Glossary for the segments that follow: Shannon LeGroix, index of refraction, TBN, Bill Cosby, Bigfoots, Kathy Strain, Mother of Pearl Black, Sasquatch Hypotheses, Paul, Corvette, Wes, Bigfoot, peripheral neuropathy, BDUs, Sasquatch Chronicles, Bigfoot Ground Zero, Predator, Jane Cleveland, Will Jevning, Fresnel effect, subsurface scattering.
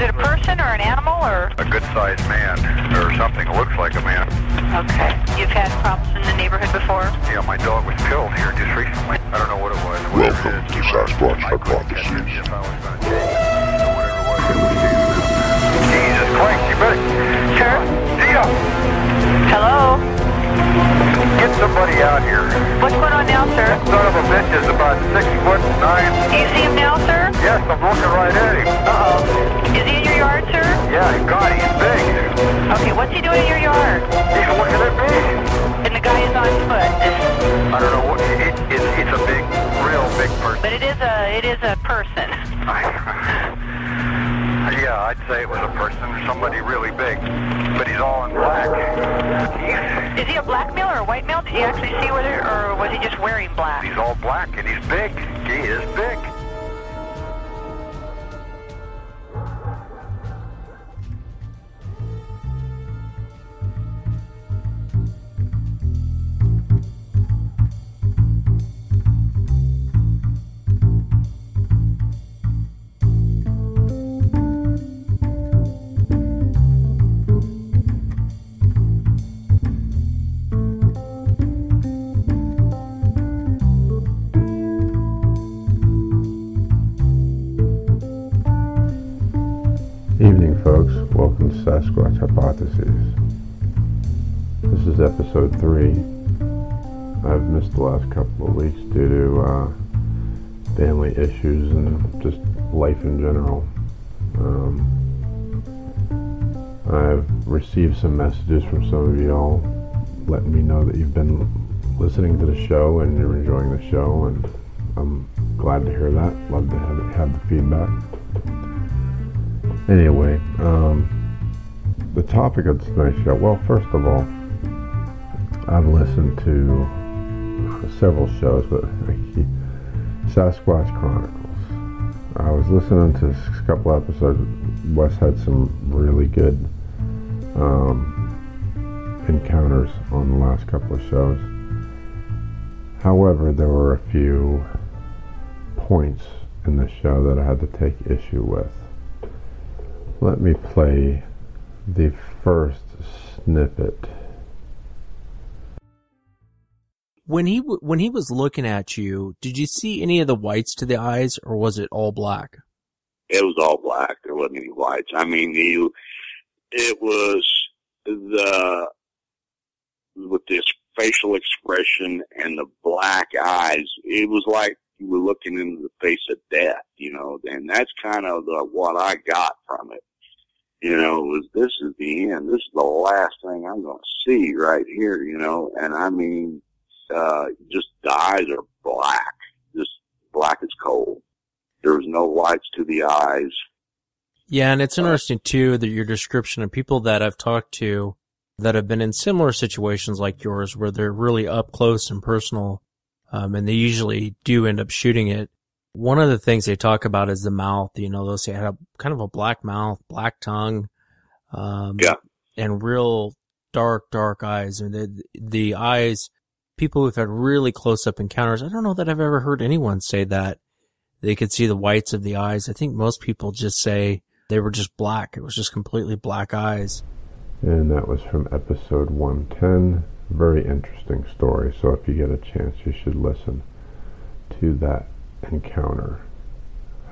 Was it a person or an animal or? A good-sized man or something that looks like a man. Okay. You've had problems in the neighborhood before? Yeah, my dog was killed here just recently. I don't know what it was. Welcome to Sasquatch Hypotheses. Jesus Christ, you better... Sure. Zito! Hello? Get somebody out here. What's going on now, sir? That son of a bitch is about 6'9". Do you see him now, sir? Yes, I'm looking right at him. Uh-oh. Is he in your yard, sir? Yeah, God, he's big. Okay, what's he doing in your yard? He's looking at me. And the guy is on foot. I don't know what... It's a big, real big person. But it is a person. Yeah, I'd say it was a person, somebody really big. But he's all in black. Is he a black male or a white male? Did you actually see whether, or was he just wearing black? He's all black and he's big. He is big. Sasquatch Hypotheses. This is episode 3. I've missed the last couple of weeks due to family issues and just life in general. I've received some messages from some of y'all letting me know that you've been listening to the show and you're enjoying the show, and I'm glad to hear that. Love to have the feedback. Anyway, the topic of tonight's show, well, first of all, I've listened to several shows, but Sasquatch Chronicles. I was listening to a couple episodes. Wes had some really good encounters on the last couple of shows. However, there were a few points in the show that I had to take issue with. Let me play the first snippet. When he was looking at you, did you see any of the whites to the eyes, or was it all black? It was all black. There wasn't any whites. I mean, it was with this facial expression and the black eyes. It was like you were looking into the face of death, you know. And that's kind of what I got from it. You know, this is the end. This is the last thing I'm going to see right here, you know. And I mean, just the eyes are black, just black as coal. There was no whites to the eyes. Yeah, and it's interesting, too, that your description of people that I've talked to that have been in similar situations like yours where they're really up close and personal, and they usually do end up shooting it. One of the things they talk about is the mouth. You know, they'll say it had kind of a black mouth, black tongue, yeah, and real dark eyes. And the eyes, people who've had really close-up encounters, I don't know that I've ever heard anyone say that they could see the whites of the eyes. I think most people just say they were just black. It was just completely black eyes. And that was from episode 110. Very interesting story. So if you get a chance, you should listen to that encounter.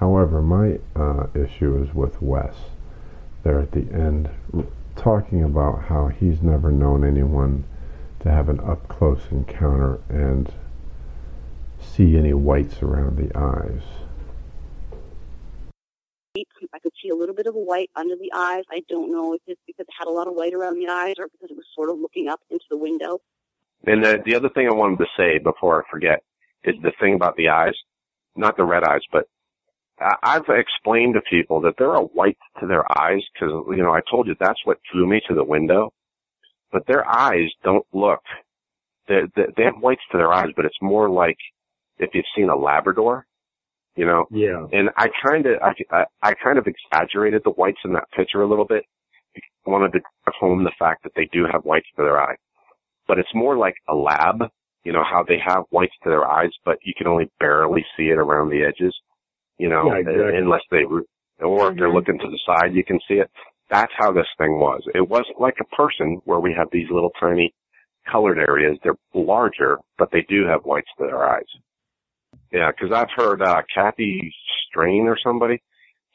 However, my issue is with Wes there at the end, talking about how he's never known anyone to have an up-close encounter and see any whites around the eyes. I could see a little bit of a white under the eyes. I don't know if it's because it had a lot of white around the eyes or because it was sort of looking up into the window. And the other thing I wanted to say before I forget is the thing about the eyes. Not the red eyes, but I've explained to people that there are whites to their eyes because, you know, I told you that's what drew me to the window. But their eyes don't look. They have whites to their eyes, but it's more like if you've seen a Labrador, you know. Yeah. And I kind of exaggerated the whites in that picture a little bit. I wanted to home the fact that they do have whites to their eye, but it's more like a lab. You know, how they have whites to their eyes, but you can only barely see it around the edges, you know, yeah, exactly. Unless they or if they're looking to the side, you can see it. That's how this thing was. It wasn't like a person where we have these little tiny colored areas. They're larger, but they do have whites to their eyes. Yeah, because I've heard Kathy Strain or somebody,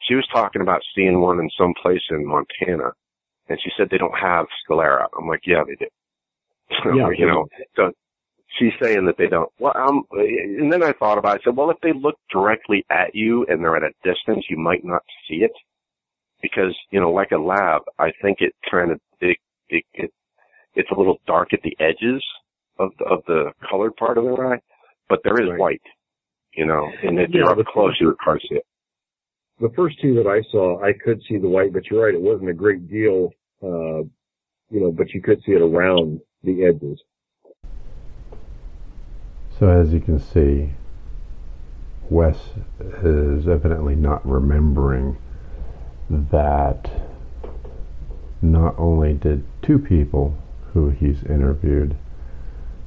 she was talking about seeing one in some place in Montana, and she said they don't have sclera. I'm like, yeah, they do. Yeah, you know, so she's saying that they don't. Well, and then I thought about it. I said, well, if they look directly at you and they're at a distance, you might not see it. Because, you know, like a lab, I think it kind of, it's a little dark at the edges of the colored part of the eye, but there is white, you know, and if you're up close, you would probably see it. The first two that I saw, I could see the white, but you're right, it wasn't a great deal, you know, but you could see it around the edges. So as you can see, Wes is evidently not remembering that not only did two people who he's interviewed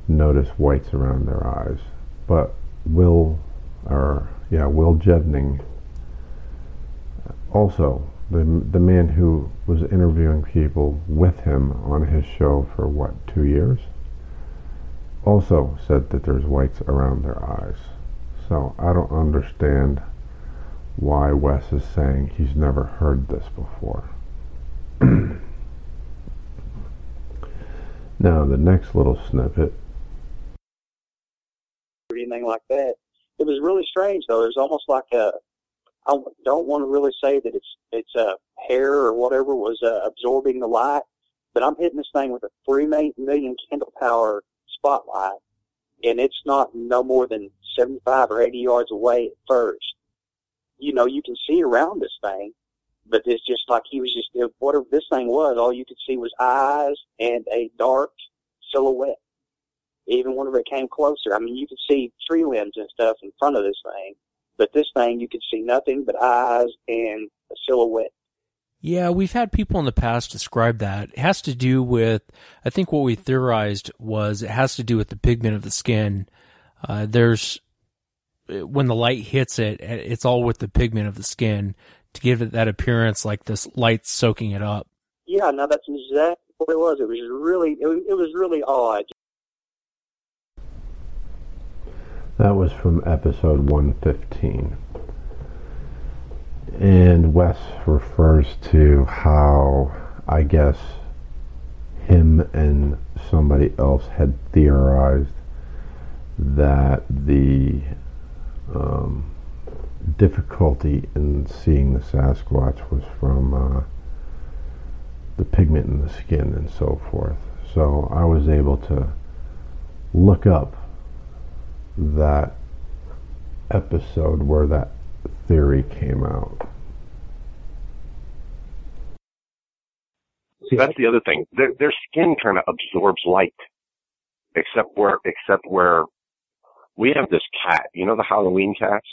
notice whites around their eyes, but Will Jevning, also the man who was interviewing people with him on his show for 2 years, also said that there's whites around their eyes. So I don't understand why Wes is saying he's never heard this before. Now the next little snippet. Anything like that. It was really strange though. It was almost like a, I don't want to really say that it's a hair or whatever was absorbing the light, but I'm hitting this thing with a 3 million candle power spotlight, and it's not no more than 75 or 80 yards away at first. You know, you can see around this thing, but it's just like he was just, whatever this thing was, all you could see was eyes and a dark silhouette. Even whenever it came closer, I mean, you could see tree limbs and stuff in front of this thing, but this thing, you could see nothing but eyes and a silhouette. Yeah, we've had people in the past describe that. It has to do with, I think what we theorized was it has to do with the pigment of the skin. When the light hits it, it's all with the pigment of the skin to give it that appearance like this light's soaking it up. Yeah, no, that's exactly what it was. It was really, it was really odd. That was from episode 115. And Wes refers to how, I guess, him and somebody else had theorized that the difficulty in seeing the Sasquatch was from the pigment in the skin and so forth. So I was able to look up that episode where that theory came out. See, that's the other thing. Their skin kind of absorbs light, except where we have this cat. You know the Halloween cats,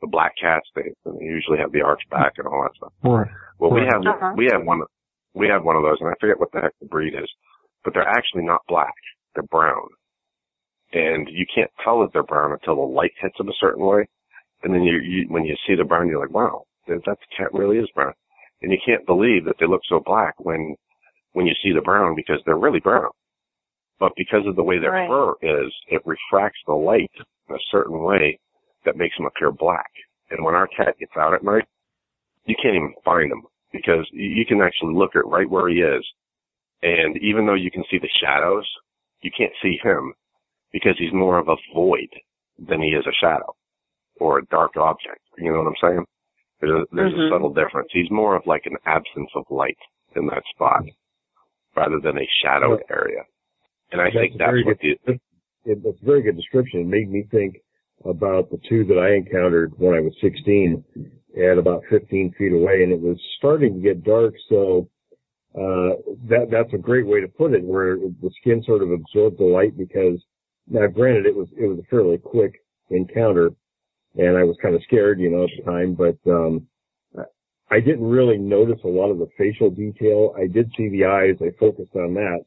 the black cats. They usually have the arched back and all that stuff. Right. Well, we have one of those, and I forget what the heck the breed is, but they're actually not black. They're brown, and you can't tell that they're brown until the light hits them a certain way. And then you when you see the brown, you're like, wow, that cat really is brown. And you can't believe that they look so black when you see the brown, because they're really brown. But because of the way their fur is, it refracts the light in a certain way that makes them appear black. And when our cat gets out at night, you can't even find him, because you can actually look at right where he is. And even though you can see the shadows, you can't see him, because he's more of a void than he is a shadow or a dark object. You know what I'm saying? There's a subtle difference. He's more of like an absence of light in that spot rather than a shadowed area. And I think that's what it's a very good description. It made me think about the two that I encountered when I was 16 at about 15 feet away, and it was starting to get dark, so that's a great way to put it, where the skin sort of absorbed the light, because now granted it was a fairly quick encounter, and I was kind of scared, you know, at the time, but I didn't really notice a lot of the facial detail. I did see the eyes. I focused on that.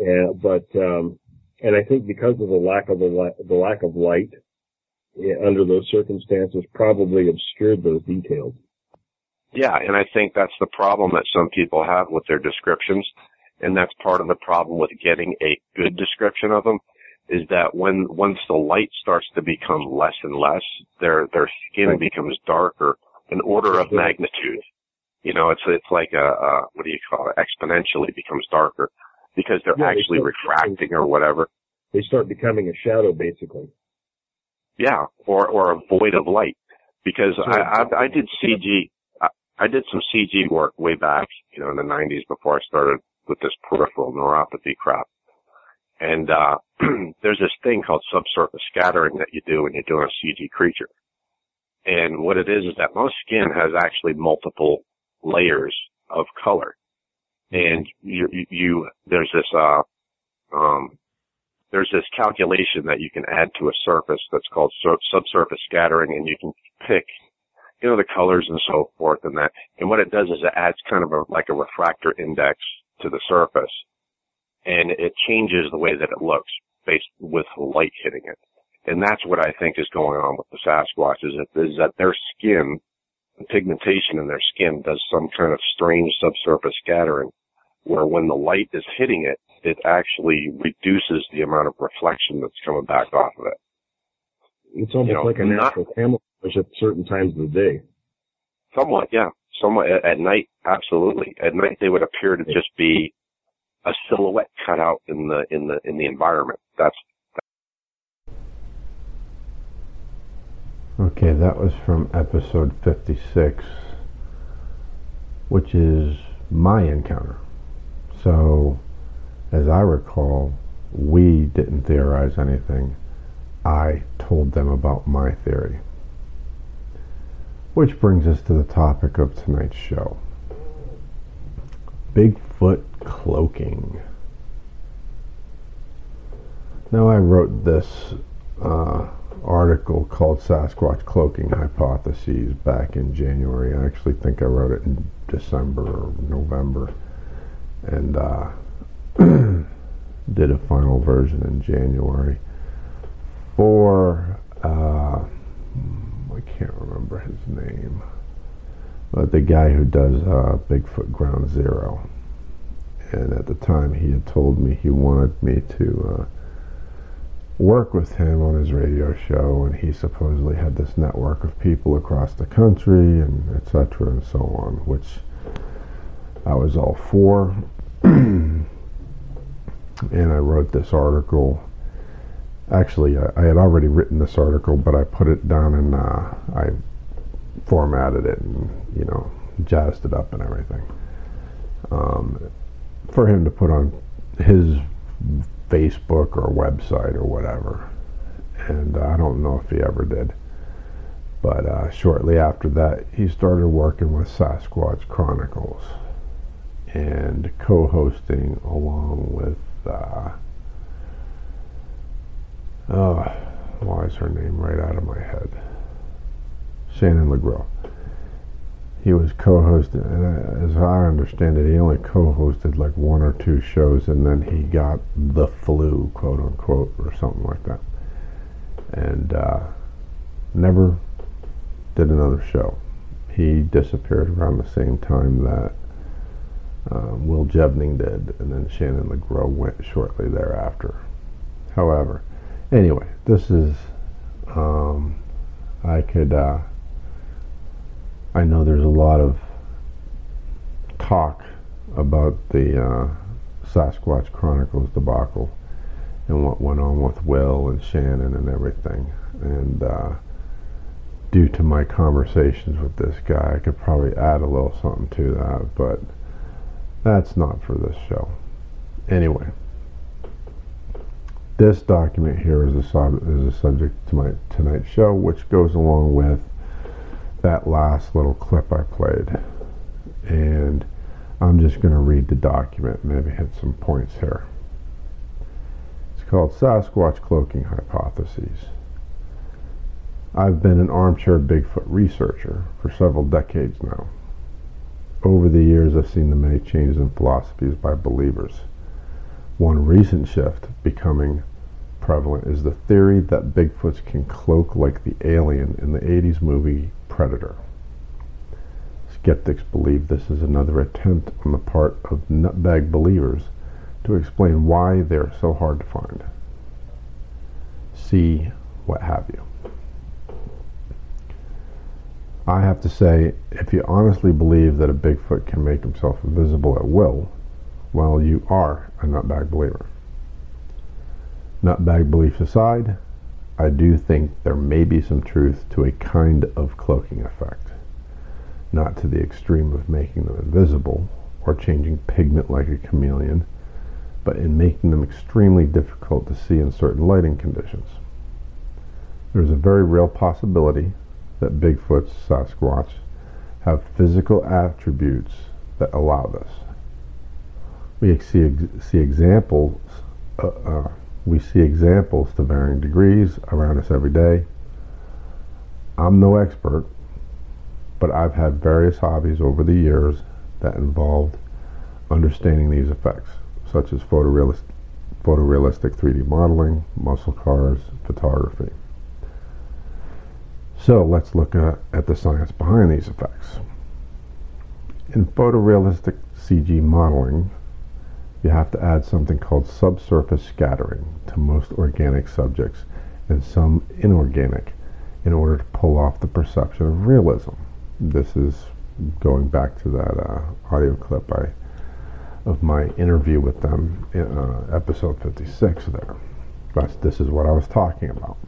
And I think because of the lack of light under those circumstances probably obscured those details. Yeah, and I think that's the problem that some people have with their descriptions, and that's part of the problem with getting a good description of them, is that once the light starts to become less and less, their skin becomes darker, an order of magnitude. You know, it's like a what do you call it? Exponentially becomes darker because they're actually refracting or whatever. They start becoming a shadow, basically. Yeah, or a void of light. Because I did some CG work way back, you know, in the 90s before I started with this peripheral neuropathy crap. And there's this thing called subsurface scattering that you do when you're doing a CG creature. And what it is that most skin has actually multiple layers of color. And there's this calculation that you can add to a surface that's called subsurface scattering, and you can pick, you know, the colors and so forth and that. And what it does is it adds kind of like a refractor index to the surface, and it changes the way that it looks based with light hitting it. And that's what I think is going on with the Sasquatch, is that their skin, the pigmentation in their skin does some kind of strange subsurface scattering where when the light is hitting it, it actually reduces the amount of reflection that's coming back off of it. It's almost like a natural camouflage at certain times of the day. Somewhat, yeah. Somewhat at night, absolutely. At night, they would appear to just be a silhouette cut out in the environment. That's okay. That was from episode 56, which is my encounter. So, as I recall, we didn't theorize anything. I told them about my theory. Which brings us to the topic of tonight's show. Bigfoot cloaking. Now, I wrote this article called Sasquatch Cloaking Hypotheses back in January. I actually think I wrote it in December or November. And did a final version in January for, I can't remember his name, but the guy who does Bigfoot Ground Zero. And at the time he had told me he wanted me to work with him on his radio show, and he supposedly had this network of people across the country and etc. and so on, which I was all for. And I wrote this article. Actually, I had already written this article, but I put it down and I formatted it and, you know, jazzed it up and everything for him to put on his Facebook or website or whatever. And I don't know if he ever did. But shortly after that, he started working with Sasquatch Chronicles and co-hosting along with why is her name right out of my head? Shannon LeGroix. He was co-hosting, and as I understand it, he only co-hosted like one or two shows, and then he got the flu, quote unquote, or something like that, and never did another show. He disappeared around the same time that Will Jevning did, and then Shannon LeGroix went shortly thereafter. However, anyway, this is, I know there's a lot of talk about the Sasquatch Chronicles debacle and what went on with Will and Shannon and everything, and due to my conversations with this guy, I could probably add a little something to that, but that's not for this show. Anyway, this document here is a subject to my tonight's show, which goes along with that last little clip I played. And I'm just going to read the document, maybe hit some points here. It's called Sasquatch Cloaking Hypotheses. I've been an armchair Bigfoot researcher for several decades now. Over the years, I've seen the many changes in philosophies by believers. One recent shift becoming prevalent is the theory that Bigfoots can cloak like the alien in the 80s movie Predator. Skeptics believe this is another attempt on the part of nutbag believers to explain why they are so hard to find. See what have you. I have to say, if you honestly believe that a Bigfoot can make himself invisible at will, well, you are a nutbag believer. Nutbag beliefs aside, I do think there may be some truth to a kind of cloaking effect. Not to the extreme of making them invisible or changing pigment like a chameleon, but in making them extremely difficult to see in certain lighting conditions. There's a very real possibility that Bigfoots, Sasquatch, have physical attributes that allow this. We see examples to varying degrees around us every day. I'm no expert, but I've had various hobbies over the years that involved understanding these effects, such as photorealistic 3D modeling, muscle cars, photography. So let's look at the science behind these effects. In photorealistic CG modeling, you have to add something called subsurface scattering to most organic subjects and some inorganic in order to pull off the perception of realism. This is going back to that audio clip of my interview with them in episode 56 there. This is what I was talking about.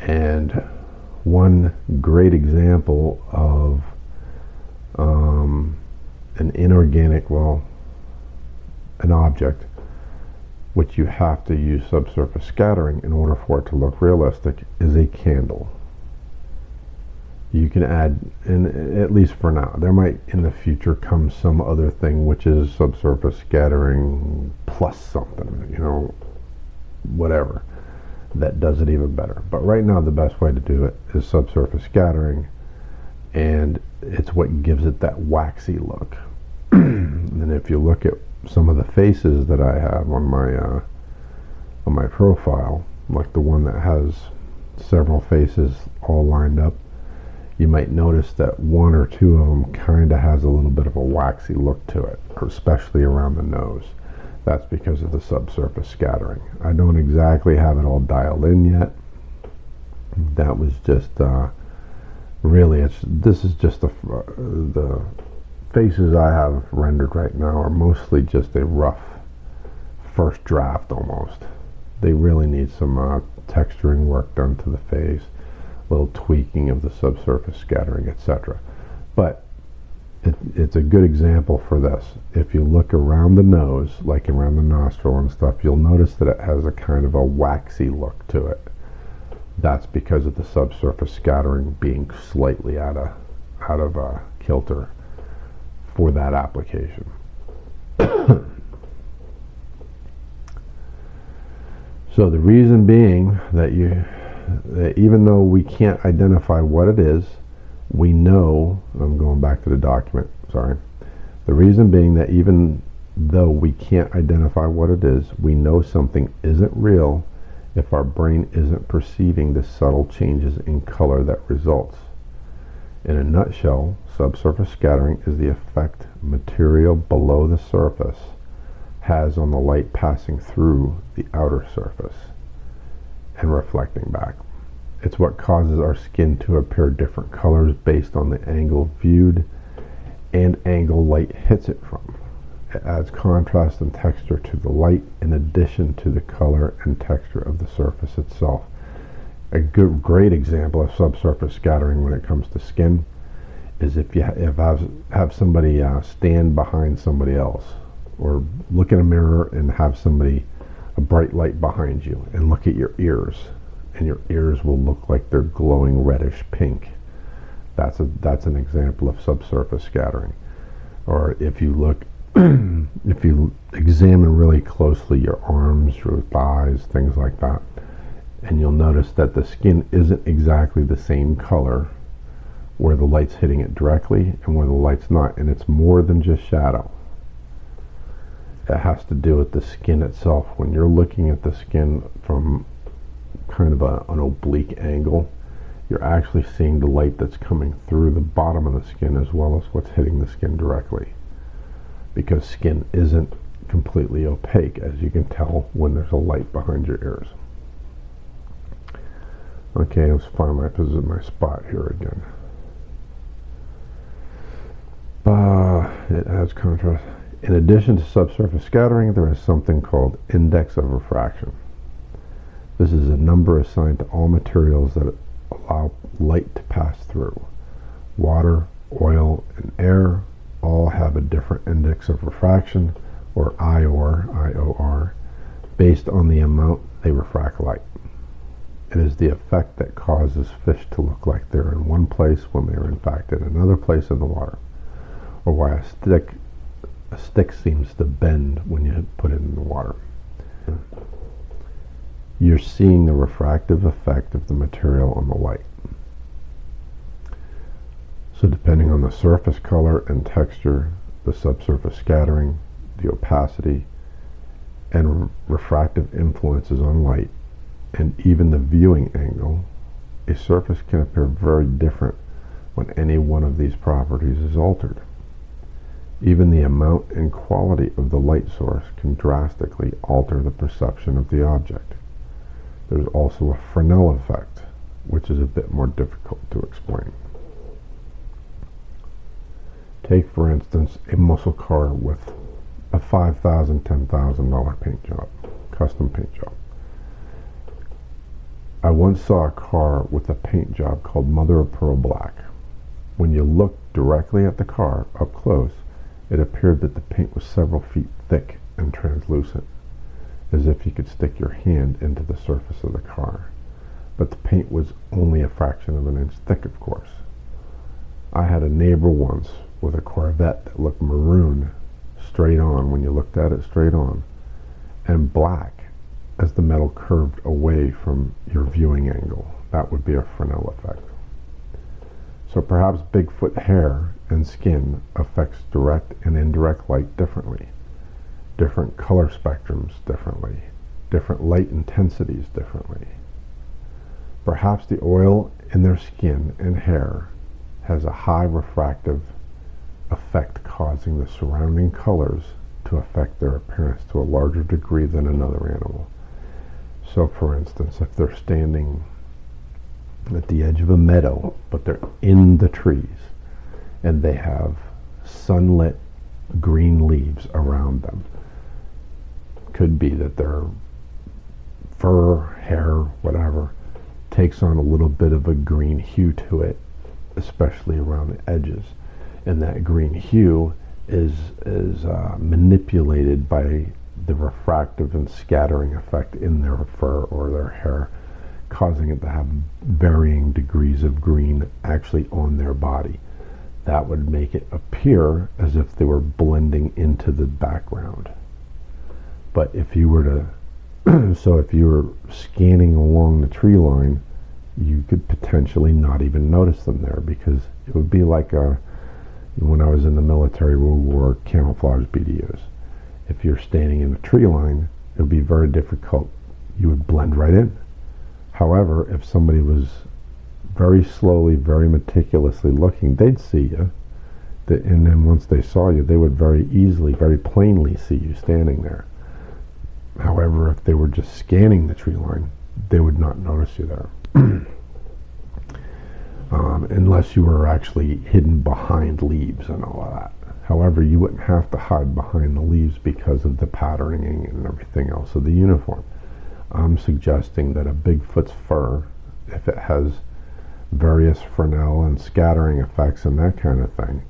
And one great example of an object which you have to use subsurface scattering in order for it to look realistic is a candle. You can add, and at least for now, there might in the future come some other thing which is subsurface scattering plus something, whatever, that does it even better. But right now the best way to do it is subsurface scattering, and it's what gives it that waxy look. And if you look at some of the faces that I have on my profile, like the one that has several faces all lined up, you might notice that one or two of them kind of has a little bit of a waxy look to it, especially around the nose. That's because of the subsurface scattering. I don't exactly have it all dialed in yet. That was just the faces I have rendered right now are mostly just a rough first draft almost. They really need some texturing work done to the face, a little tweaking of the subsurface scattering, etc. But it's a good example for this. If you look around the nose, like around the nostril and stuff, you'll notice that it has a kind of a waxy look to it. That's because of the subsurface scattering being slightly out of kilter for that application. So the reason being that even though we can't identify what it is, we know, I'm going back to the document, sorry. The reason being that even though we can't identify what it is, we know something isn't real if our brain isn't perceiving the subtle changes in color that results. In a nutshell, subsurface scattering is the effect material below the surface has on the light passing through the outer surface and reflecting back. It's what causes our skin to appear different colors based on the angle viewed and angle light hits it from. It adds contrast and texture to the light in addition to the color and texture of the surface itself. A great example of subsurface scattering when it comes to skin is if you have somebody stand behind somebody else, or look in a mirror and have a bright light behind you, and look at your ears. And your ears will look like they're glowing reddish pink. That's an example of subsurface scattering. Or if you examine really closely your arms, your thighs, things like that, and you'll notice that the skin isn't exactly the same color where the light's hitting it directly and where the light's not, and it's more than just shadow. It has to do with the skin itself. When you're looking at the skin from kind of an oblique angle, you're actually seeing the light that's coming through the bottom of the skin as well as what's hitting the skin directly, because skin isn't completely opaque, as you can tell when there's a light behind your ears. Okay, let's find my spot here again. It adds contrast. In addition to subsurface scattering, there is something called index of refraction. This is a number assigned to all materials that allow light to pass through. Water, oil, and air all have a different index of refraction, or IOR, based on the amount they refract light. It is the effect that causes fish to look like they're in one place when they are in fact in another place in the water, or why a stick seems to bend when you put it in the water. You're seeing the refractive effect of the material on the light. So depending on the surface color and texture, the subsurface scattering, the opacity, and refractive influences on light, and even the viewing angle, a surface can appear very different when any one of these properties is altered. Even the amount and quality of the light source can drastically alter the perception of the object. There's also a Fresnel effect, which is a bit more difficult to explain. Take, for instance, a muscle car with a $5,000, $10,000 paint job, custom paint job. I once saw a car with a paint job called Mother of Pearl Black. When you looked directly at the car, up close, it appeared that the paint was several feet thick and translucent, as if you could stick your hand into the surface of the car. But the paint was only a fraction of an inch thick, of course. I had a neighbor once with a Corvette that looked maroon straight on when you looked at it straight on, and black as the metal curved away from your viewing angle. That would be a Fresnel effect. So perhaps Bigfoot hair and skin affects direct and indirect light differently, different color spectrums differently, different light intensities differently. Perhaps the oil in their skin and hair has a high refractive effect, causing the surrounding colors to affect their appearance to a larger degree than another animal. So, for instance, if they're standing at the edge of a meadow, but they're in the trees, and they have sunlit green leaves around them, could be that their fur, hair, whatever, takes on a little bit of a green hue to it, especially around the edges. And that green hue is manipulated by the refractive and scattering effect in their fur or their hair, causing it to have varying degrees of green actually on their body. That would make it appear as if they were blending into the background. But if you were to so if you were scanning along the tree line, you could potentially not even notice them there, because it would be like when I was in the military, we wore camouflage BDUs. If you're standing in a tree line, it would be very difficult. You would blend right in. However, if somebody was very slowly, very meticulously looking, they'd see you. And then once they saw you, they would very easily, very plainly see you standing there. However, if they were just scanning the tree line, they would not notice you there. Unless you were actually hidden behind leaves and all of that. However, you wouldn't have to hide behind the leaves because of the patterning and everything else of the uniform. I'm suggesting that a Bigfoot's fur, if it has various Fresnel and scattering effects and that kind of thing,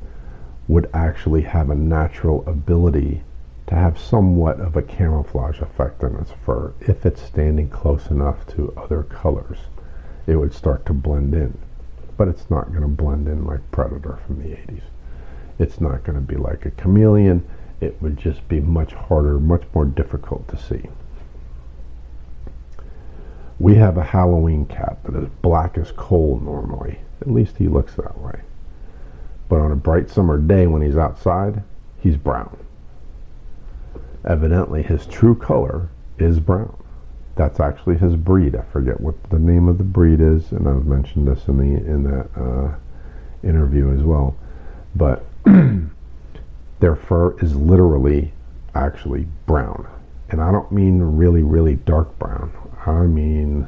would actually have a natural ability to have somewhat of a camouflage effect on its fur. If it's standing close enough to other colors, it would start to blend in. But it's not going to blend in like Predator from the 80s. It's not going to be like a chameleon. It would just be much harder, much more difficult to see. We have a Halloween cat that is black as coal normally. At least he looks that way. But on a bright summer day when he's outside, he's brown. Evidently, his true color is brown. That's actually his breed. I forget what the name of the breed is, and I've mentioned this in the interview as well. But their fur is literally actually brown, and I don't mean really, really dark brown. I mean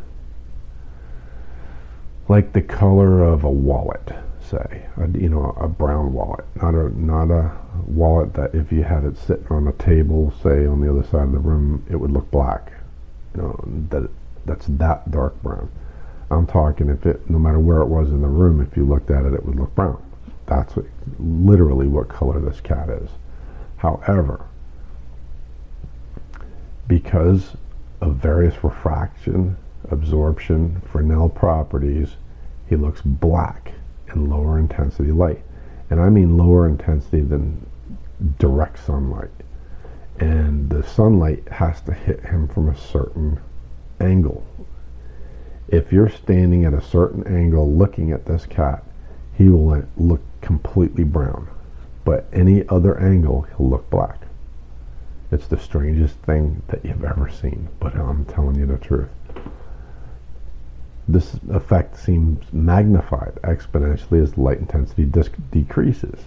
like the color of a wallet, say, a brown wallet, not a wallet that if you had it sitting on a table, say, on the other side of the room, it would look black. That's that dark brown. I'm talking no matter where it was in the room, if you looked at it, it would look brown. That's literally what color this cat is. However, because of various refraction, absorption, Fresnel properties, he looks black in lower intensity light. And I mean lower intensity than direct sunlight. And the sunlight has to hit him from a certain angle. If you're standing at a certain angle looking at this cat, he will look completely brown. But any other angle, he'll look black. It's the strangest thing that you've ever seen, but I'm telling you the truth. This effect seems magnified exponentially as light intensity decreases.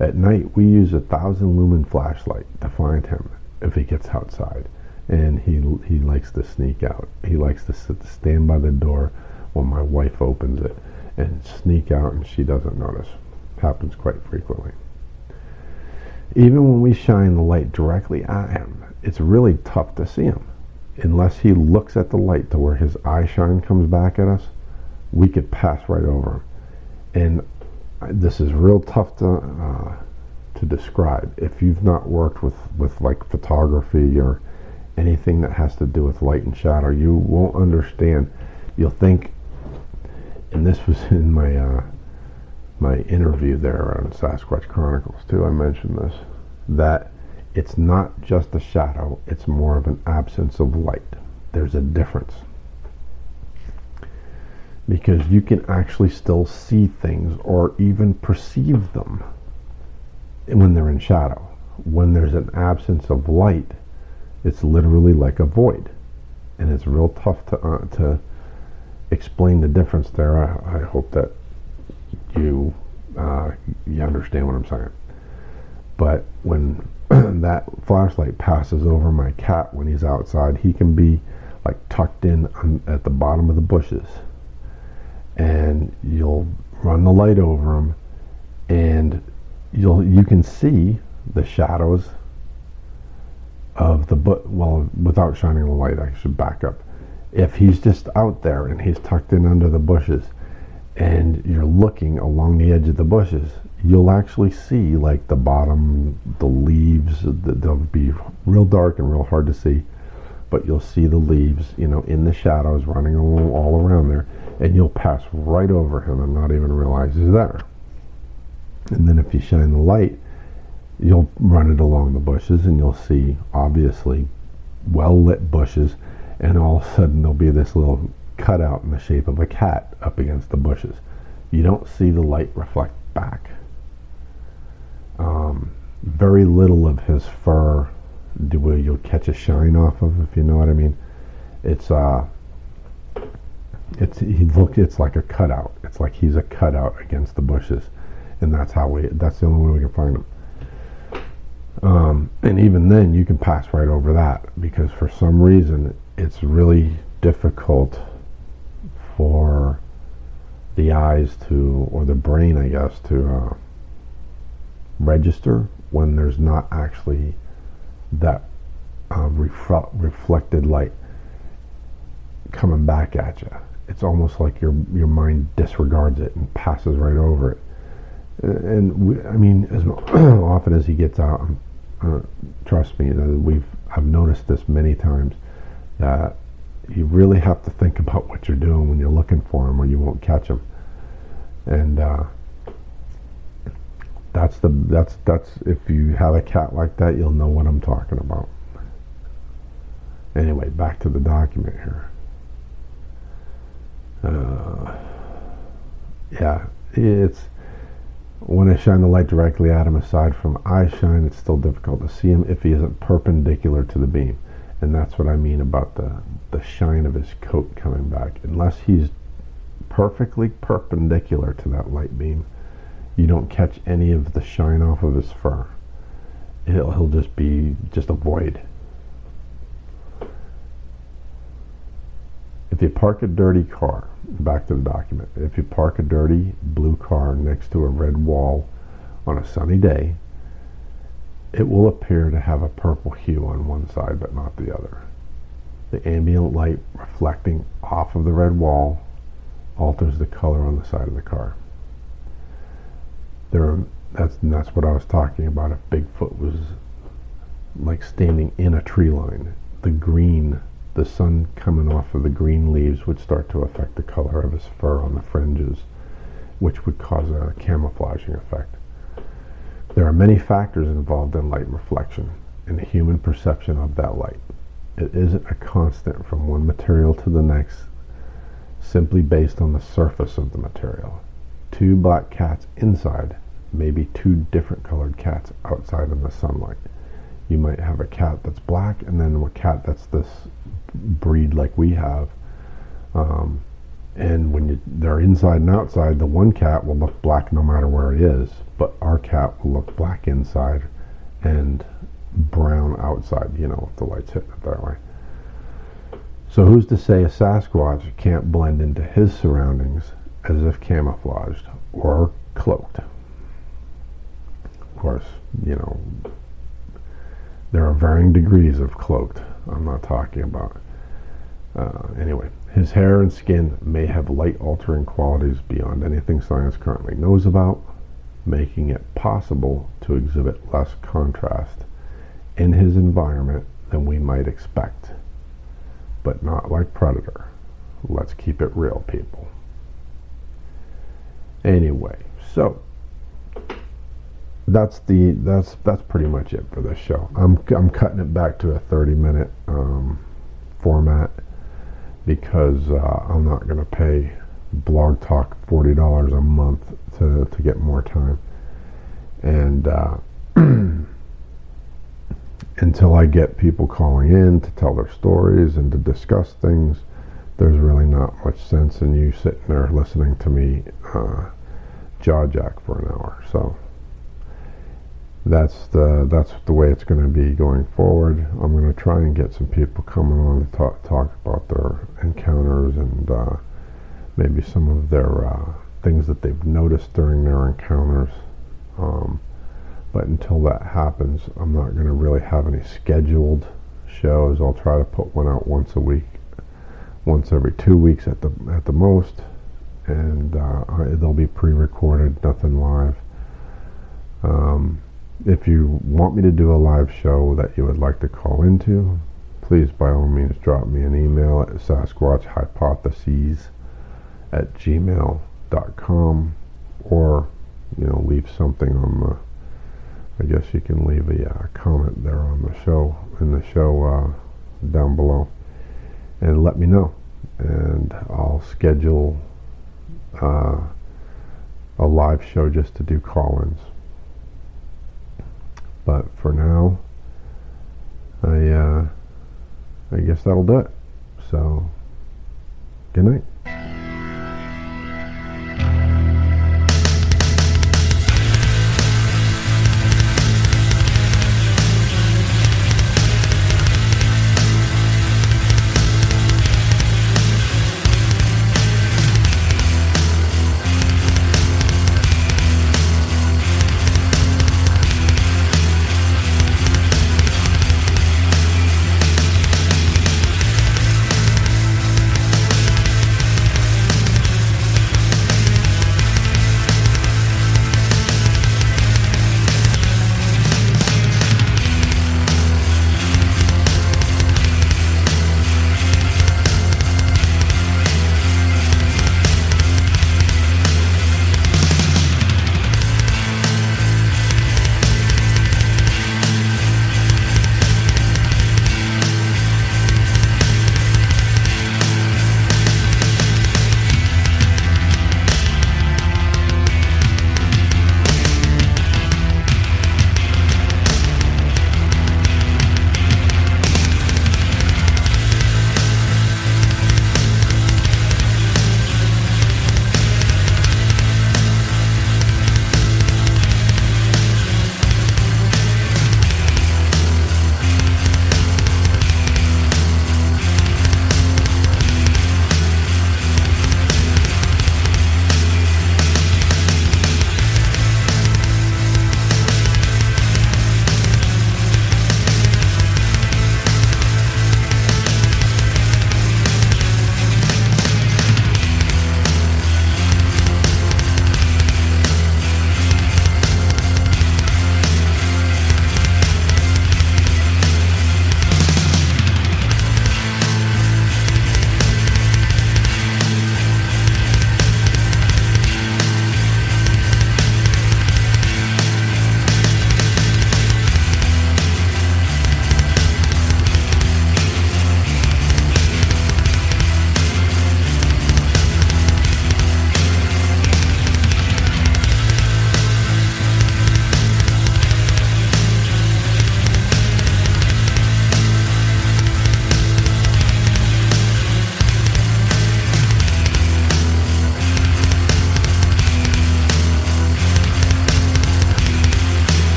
At night, we use a 1,000-lumen flashlight to find him if he gets outside. And he likes to sneak out. He likes to stand by the door when my wife opens it and sneak out, and she doesn't notice. Happens quite frequently. Even when we shine the light directly at him, it's really tough to see him. Unless he looks at the light to where his eye shine comes back at us, we could pass right over him. And this is real tough to describe. If you've not worked with like photography or anything that has to do with light and shadow, you won't understand. You'll think, and this was in my my interview there on Sasquatch Chronicles too, I mentioned this, that it's not just a shadow, it's more of an absence of light. There's a difference. Because you can actually still see things or even perceive them when they're in shadow. When there's an absence of light, it's literally like a void. And it's real tough to explain the difference there. I hope that you understand what I'm saying. But when that flashlight passes over my cat when he's outside, he can be like tucked in at the bottom of the bushes, and you'll run the light over him, and you can see the shadows of the without shining the light. I should back up. If he's just out there and he's tucked in under the bushes, and you're looking along the edge of the bushes, you'll actually see like the bottom, the leaves. They'll be real dark and real hard to see, but you'll see the leaves, in the shadows running all around there, and you'll pass right over him and not even realize he's there. And then if you shine the light, you'll run it along the bushes, and you'll see obviously well-lit bushes, and all of a sudden there'll be this little cutout in the shape of a cat up against the bushes. You don't see the light reflect back. Very little of his fur you'll catch a shine off of, if you know what I mean. It's like a cutout. It's like he's a cutout against the bushes, and that's the only way we can find him. And even then, you can pass right over that, because for some reason it's really difficult for the eyes or the brain, I guess, to register when there's not actually that reflected light coming back at you. It's almost like your mind disregards it and passes right over it. As often as he gets out, trust me, I've noticed this many times, that you really have to think about what you're doing when you're looking for him, or you won't catch him. And that's if you have a cat like that, you'll know what I'm talking about. Anyway, back to the document here. It's when I shine the light directly at him, aside from eye shine, it's still difficult to see him if he isn't perpendicular to the beam. And that's what I mean about the shine of his coat coming back. Unless he's perfectly perpendicular to that light beam, you don't catch any of the shine off of his fur. He'll just be just a void. If you park a dirty car, back to the document, if you park a dirty blue car next to a red wall on a sunny day, it will appear to have a purple hue on one side but not the other. The ambient light reflecting off of the red wall alters the color on the side of the car. That's what I was talking about. If Bigfoot was like standing in a tree line, the sun coming off of the green leaves would start to affect the color of his fur on the fringes, which would cause a camouflaging effect. There are many factors involved in light reflection and the human perception of that light. It isn't a constant from one material to the next simply based on the surface of the material. 2 black cats inside may be 2 different colored cats outside in the sunlight. You might have a cat that's black and then a cat that's this breed like we have. And when they're inside and outside, the one cat will look black no matter where it is, but our cat will look black inside and brown outside, if the light's hitting it that way. So who's to say a Sasquatch can't blend into his surroundings as if camouflaged or cloaked? Of course, there are varying degrees of cloaked. I'm not talking about. Anyway, his hair and skin may have light-altering qualities beyond anything science currently knows about, making it possible to exhibit less contrast in his environment than we might expect. But not like Predator. Let's keep it real, people. Anyway, so that's pretty much it for this show. I'm cutting it back to a 30-minute format because I'm not going to pay Blog Talk $40 a month to get more time. And until I get people calling in to tell their stories and to discuss things, there's really not much sense in you sitting there listening to me jaw-jack for an hour. So that's the way it's going to be going forward. I'm going to try and get some people coming on to talk about their encounters and maybe some of their things that they've noticed during their encounters. But until that happens, I'm not going to really have any scheduled shows. I'll try to put one out once a week, once every 2 weeks at the most, and they'll be pre-recorded, nothing live. If you want me to do a live show that you would like to call into, please by all means drop me an email at sasquatchhypotheses@gmail.com, or leave something on the, I guess you can leave a comment there on the show, down below, and let me know, and I'll schedule a live show just to do call-ins. But for now, I guess that'll do it. So, good night.